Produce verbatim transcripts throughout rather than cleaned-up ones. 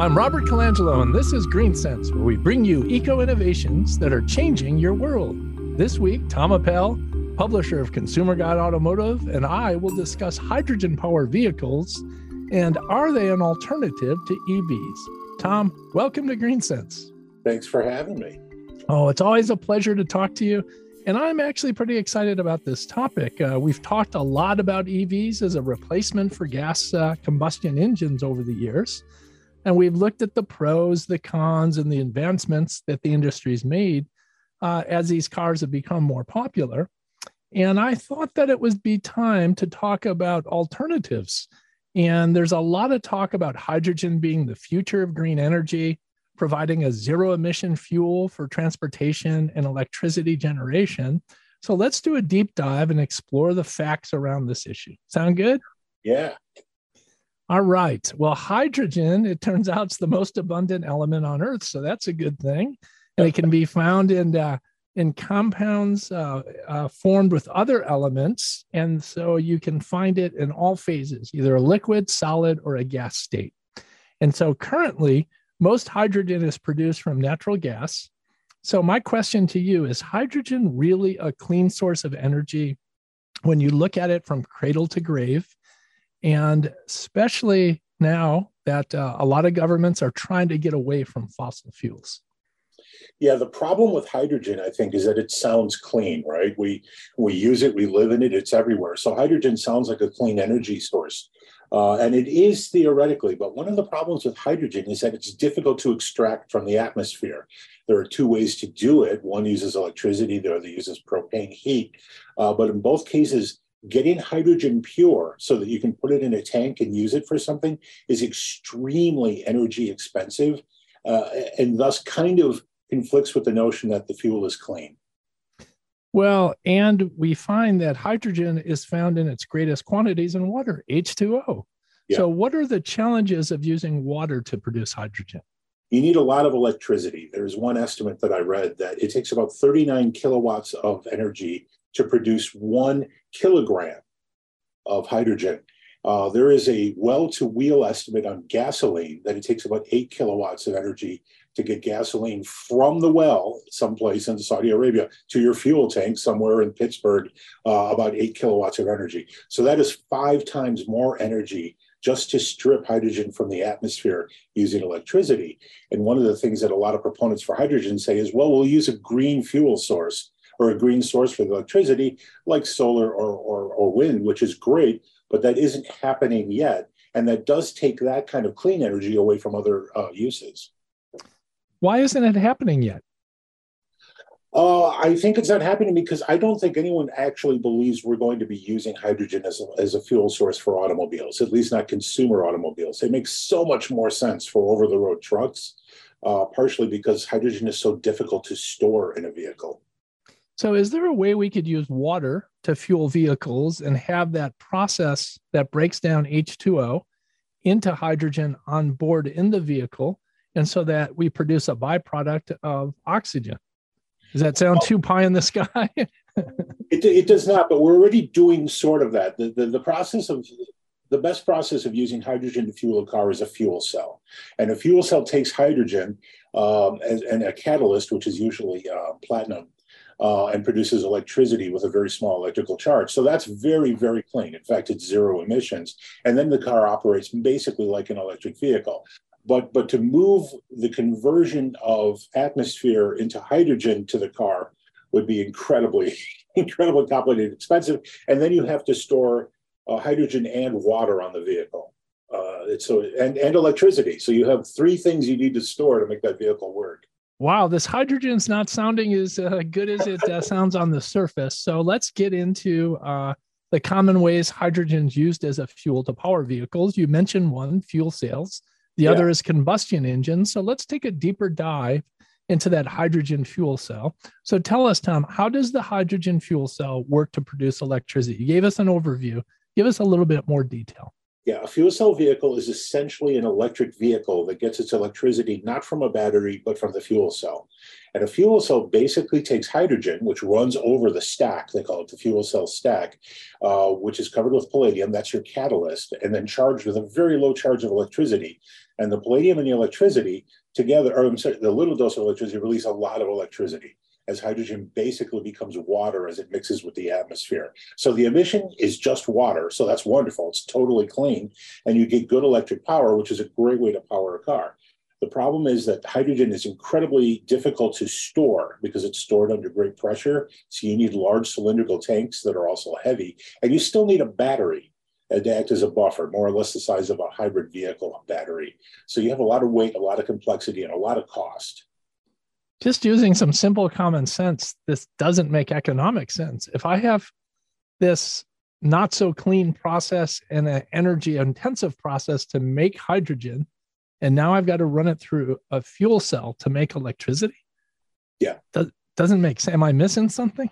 I'm Robert Colangelo, and this is Green Sense, where we bring you eco-innovations that are changing your world. This week, Tom Appel, publisher of Consumer Guide Automotive, and I will discuss hydrogen-powered vehicles and are they an alternative to E Vs. Tom, welcome to Green Sense. Thanks for having me. Oh, it's always a pleasure to talk to you, and I'm actually pretty excited about this topic. Uh, we've talked a lot about E Vs as a replacement for gas uh, combustion engines over the years. And we've looked at the pros, the cons, and the advancements that the industry's made uh, as these cars have become more popular. And I thought that it would be time to talk about alternatives. And there's a lot of talk about hydrogen being the future of green energy, providing a zero-emission fuel for transportation and electricity generation. So let's do a deep dive and explore the facts around this issue. Sound good? Yeah. All right. Well, hydrogen, it turns out, is the most abundant element on Earth, so that's a good thing. And it can be found in uh, in compounds uh, uh, formed with other elements, and so you can find it in all phases, either a liquid, solid, or a gas state. And so currently, most hydrogen is produced from natural gas. So my question to you is: hydrogen really a clean source of energy when you look at it from cradle to grave? And especially now that uh, a lot of governments are trying to get away from fossil fuels. Yeah, the problem with hydrogen, I think, is that it sounds clean, right? We we use it, we live in it, it's everywhere. So hydrogen sounds like a clean energy source. Uh, and it is theoretically, but one of the problems with hydrogen is that it's difficult to extract from the atmosphere. There are two ways to do it. One uses electricity, the other uses propane heat. Uh, but in both cases, getting hydrogen pure so that you can put it in a tank and use it for something is extremely energy expensive, uh, and thus kind of conflicts with the notion that the fuel is clean. Well, and we find that hydrogen is found in its greatest quantities in water, H two O. Yeah. So what are the challenges of using water to produce hydrogen? You need a lot of electricity. There's one estimate that I read that it takes about thirty-nine kilowatts of energy to produce one kilogram of hydrogen. Uh, there is a well-to-wheel estimate on gasoline that it takes about eight kilowatts of energy to get gasoline from the well, someplace in Saudi Arabia, to your fuel tank somewhere in Pittsburgh, uh, about eight kilowatts of energy. So that is five times more energy just to strip hydrogen from the atmosphere using electricity. And one of the things that a lot of proponents for hydrogen say is, well, we'll use a green fuel source or a green source for the electricity, like solar or, or, or wind, which is great, but that isn't happening yet. And that does take that kind of clean energy away from other uh, uses. Why isn't it happening yet? Uh, I think it's not happening because I don't think anyone actually believes we're going to be using hydrogen as a, as a fuel source for automobiles, at least not consumer automobiles. It makes so much more sense for over-the-road trucks, uh, partially because hydrogen is so difficult to store in a vehicle. So is there a way we could use water to fuel vehicles and have that process that breaks down H two O into hydrogen on board in the vehicle, and so that we produce a byproduct of oxygen? Does that sound oh, too pie in the sky? it, it does not, but we're already doing sort of that. The, the, the process of The best process of using hydrogen to fuel a car is a fuel cell. And a fuel cell takes hydrogen um, and, and a catalyst, which is usually uh, platinum, Uh, and produces electricity with a very small electrical charge. So that's very, very clean. In fact, it's zero emissions. And then the car operates basically like an electric vehicle. But, but to move the conversion of atmosphere into hydrogen to the car would be incredibly, incredibly complicated, expensive. And then you have to store uh, hydrogen and water on the vehicle. Uh, it's so, and, and electricity. So you have three things you need to store to make that vehicle work. Wow, this hydrogen's not sounding as uh, good as it uh, sounds on the surface. So let's get into uh, the common ways hydrogen's used as a fuel to power vehicles. You mentioned one, fuel cells. The yeah. other is combustion engines. So let's take a deeper dive into that hydrogen fuel cell. So tell us, Tom, how does the hydrogen fuel cell work to produce electricity? You gave us an overview. Give us a little bit more detail. Yeah, a fuel cell vehicle is essentially an electric vehicle that gets its electricity not from a battery, but from the fuel cell. And a fuel cell basically takes hydrogen, which runs over the stack, they call it the fuel cell stack, uh, which is covered with palladium, that's your catalyst, and then charged with a very low charge of electricity. And the palladium and the electricity together, or I'm sorry, the little dose of electricity release a lot of electricity, as hydrogen basically becomes water as it mixes with the atmosphere. So the emission is just water, so that's wonderful. It's totally clean, and you get good electric power, which is a great way to power a car. The problem is that hydrogen is incredibly difficult to store because it's stored under great pressure, so you need large cylindrical tanks that are also heavy, and you still need a battery to act as a buffer, more or less the size of a hybrid vehicle battery. So you have a lot of weight, a lot of complexity, and a lot of cost. Just using some simple common sense, this doesn't make economic sense. If I have this not so clean process and an energy intensive process to make hydrogen, and now I've got to run it through a fuel cell to make electricity. Yeah. Does, doesn't make sense. Am I missing something?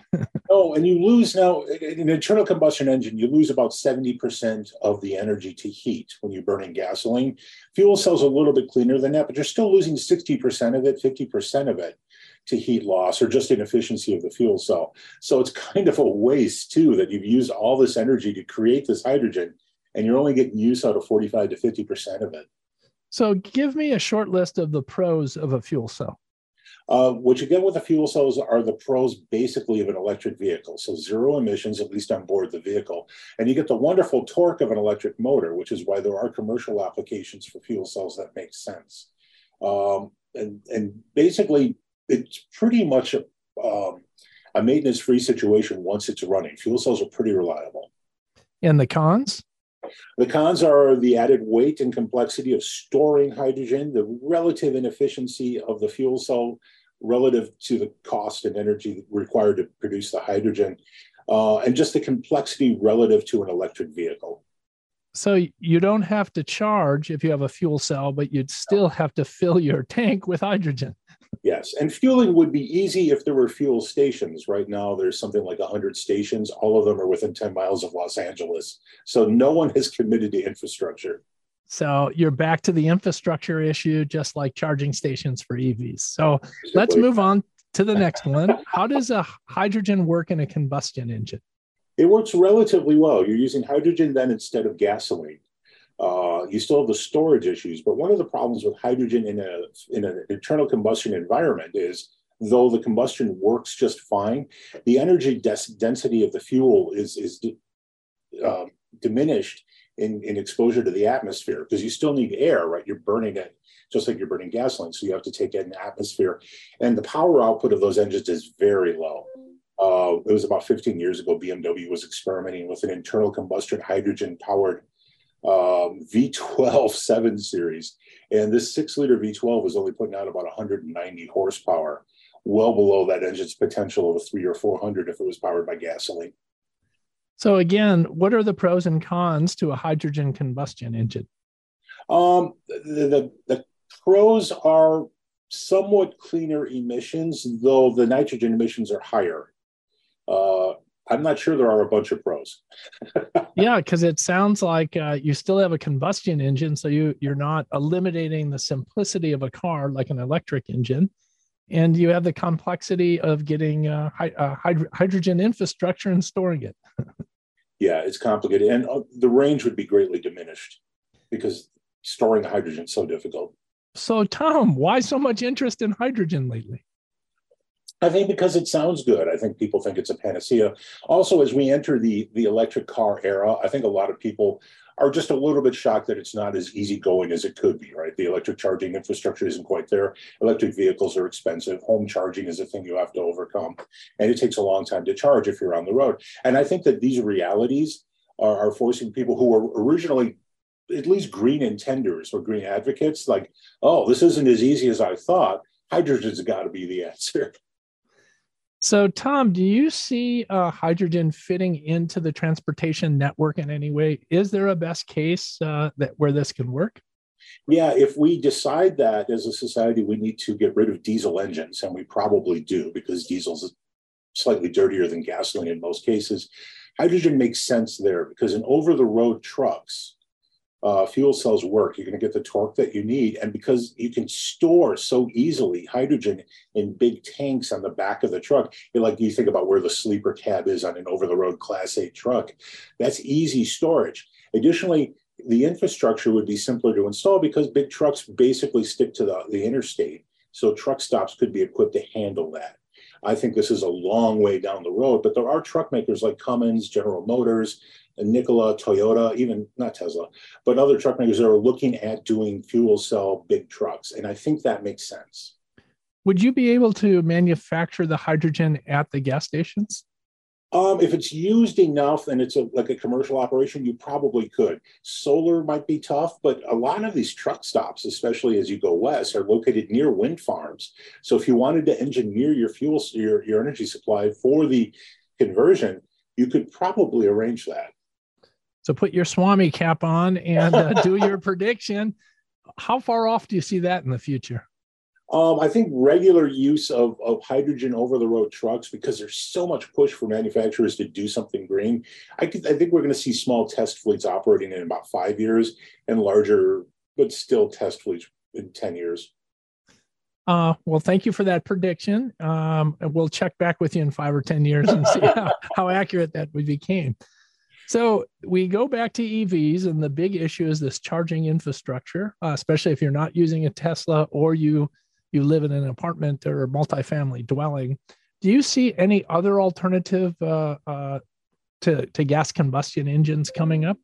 No, and you lose now, in an internal combustion engine, you lose about seventy percent of the energy to heat when you're burning gasoline. Fuel cells are a little bit cleaner than that, but you're still losing sixty percent of it, fifty percent of it to heat loss or just inefficiency of the fuel cell. So it's kind of a waste, too, that you've used all this energy to create this hydrogen, and you're only getting use out of forty-five to fifty percent of it. So give me a short list of the pros of a fuel cell. Uh, what you get with the fuel cells are the pros basically of an electric vehicle. So zero emissions, at least on board the vehicle. And you get the wonderful torque of an electric motor, which is why there are commercial applications for fuel cells that make sense. Um, and, and basically, it's pretty much a, um, a maintenance-free situation once it's running. Fuel cells are pretty reliable. And the cons? The cons are the added weight and complexity of storing hydrogen, the relative inefficiency of the fuel cell relative to the cost and energy required to produce the hydrogen, uh, and just the complexity relative to an electric vehicle. So you don't have to charge if you have a fuel cell, but you'd still have to fill your tank with hydrogen. Yes, and fueling would be easy if there were fuel stations. Right now, there's something like one hundred stations. All of them are within ten miles of Los Angeles. So no one has committed to infrastructure. So you're back to the infrastructure issue, just like charging stations for E Vs. So let's move on to the next one. How does a hydrogen work in a combustion engine? It works relatively well. You're using hydrogen then instead of gasoline. Uh, you still have the storage issues, but one of the problems with hydrogen in a in an internal combustion environment is, though the combustion works just fine, the energy des- density of the fuel is is uh, diminished in, in exposure to the atmosphere because you still need air, right? You're burning it just like you're burning gasoline, so you have to take in atmosphere, and the power output of those engines is very low. Uh, it was about fifteen years ago, B M W was experimenting with an internal combustion hydrogen-powered um, V twelve seven series. And this six-liter V twelve was only putting out about one hundred ninety horsepower, well below that engine's potential of a three or four hundred if it was powered by gasoline. So again, what are the pros and cons to a hydrogen combustion engine? Um, the, the, the pros are somewhat cleaner emissions, though the nitrogen emissions are higher. Uh, I'm not sure there are a bunch of pros. Yeah, because it sounds like uh, you still have a combustion engine, so you, you're not eliminating the simplicity of a car like an electric engine. And you have the complexity of getting uh, hy- uh, hyd- hydrogen infrastructure and storing it. Yeah, it's complicated. And uh, the range would be greatly diminished because storing hydrogen is so difficult. So, Tom, why so much interest in hydrogen lately? I think because it sounds good. I think people think it's a panacea. Also, as we enter the, the electric car era, I think a lot of people are just a little bit shocked that it's not as easygoing as it could be, right? The electric charging infrastructure isn't quite there. Electric vehicles are expensive. Home charging is a thing you have to overcome. And it takes a long time to charge if you're on the road. And I think that these realities are, are forcing people who were originally at least green intenders or green advocates, like, oh, this isn't as easy as I thought. Hydrogen's got to be the answer. So, Tom, do you see uh, hydrogen fitting into the transportation network in any way? Is there a best case uh, that where this can work? Yeah, if we decide that as a society we need to get rid of diesel engines, and we probably do because diesel's slightly dirtier than gasoline in most cases, hydrogen makes sense there because in over-the-road trucks, Uh, fuel cells work. You're going to get the torque that you need. And because you can store so easily hydrogen in big tanks on the back of the truck, you're like you think about where the sleeper cab is on an over-the-road Class eight truck. That's easy storage. Additionally, the infrastructure would be simpler to install because big trucks basically stick to the, the interstate. So truck stops could be equipped to handle that. I think this is a long way down the road, but there are truck makers like Cummins, General Motors, and Nikola, Toyota, even not Tesla, but other truck makers that are looking at doing fuel cell big trucks. And I think that makes sense. Would you be able to manufacture the hydrogen at the gas stations? Um, if it's used enough and it's a, like a commercial operation, you probably could. Solar might be tough, but a lot of these truck stops, especially as you go west, are located near wind farms. So if you wanted to engineer your fuel, your, your energy supply for the conversion, you could probably arrange that. So put your Swami cap on and uh, do your prediction. How far off do you see that in the future? Um, I think regular use of, of hydrogen over-the-road trucks, because there's so much push for manufacturers to do something green. I, could, I think we're going to see small test fleets operating in about five years and larger, but still test fleets in ten years. Uh, well, thank you for that prediction. Um, and we'll check back with you in five or ten years and see how, how accurate that we became. So we go back to E Vs, and the big issue is this charging infrastructure, uh, especially if you're not using a Tesla or you you live in an apartment or a multifamily dwelling. Do you see any other alternative uh, uh, to, to gas combustion engines coming up?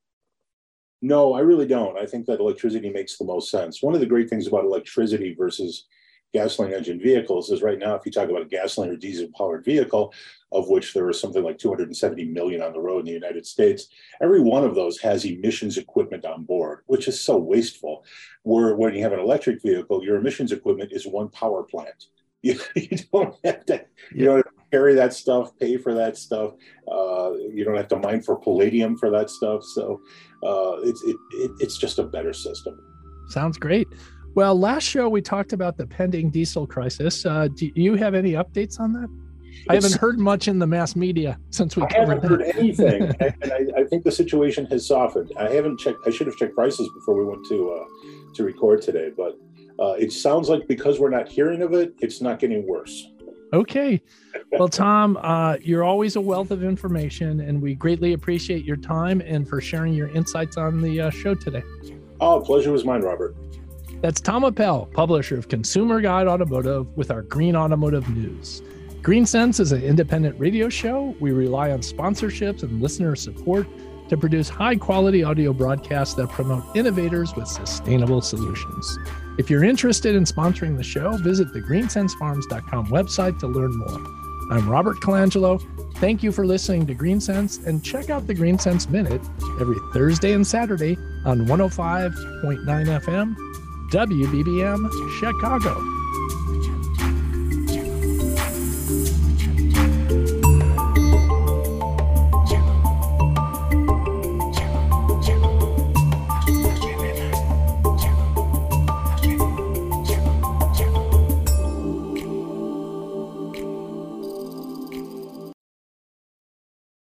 No, I really don't. I think that electricity makes the most sense. One of the great things about electricity versus gasoline engine vehicles is right now, if you talk about a gasoline or diesel powered vehicle, of which there are something like two hundred seventy million on the road in the United States, every one of those has emissions equipment on board, which is so wasteful. Where when you have an electric vehicle, your emissions equipment is one power plant. You, you don't have to, you don't have to carry that stuff, pay for that stuff. Uh, you don't have to mine for palladium for that stuff. So uh, it's it, it, it's just a better system. Sounds great. Well, last show we talked about the pending diesel crisis. Uh, do you have any updates on that? I it's, haven't heard much in the mass media since we I covered haven't heard anything. And I, I think the situation has softened. I haven't checked. I should have checked prices before we went to uh, to record today. But uh, it sounds like because we're not hearing of it, it's not getting worse. Okay. Well, Tom, uh, you're always a wealth of information, and we greatly appreciate your time and for sharing your insights on the uh, show today. Oh, pleasure was mine, Robert. That's Tom Appel, publisher of Consumer Guide Automotive, with our Green Automotive News. Green Sense is an independent radio show. We rely on sponsorships and listener support to produce high-quality audio broadcasts that promote innovators with sustainable solutions. If you're interested in sponsoring the show, visit the green sense farms dot com website to learn more. I'm Robert Colangelo. Thank you for listening to Green Sense, and check out the Green Sense Minute every Thursday and Saturday on one oh five point nine F M. W B B M Chicago.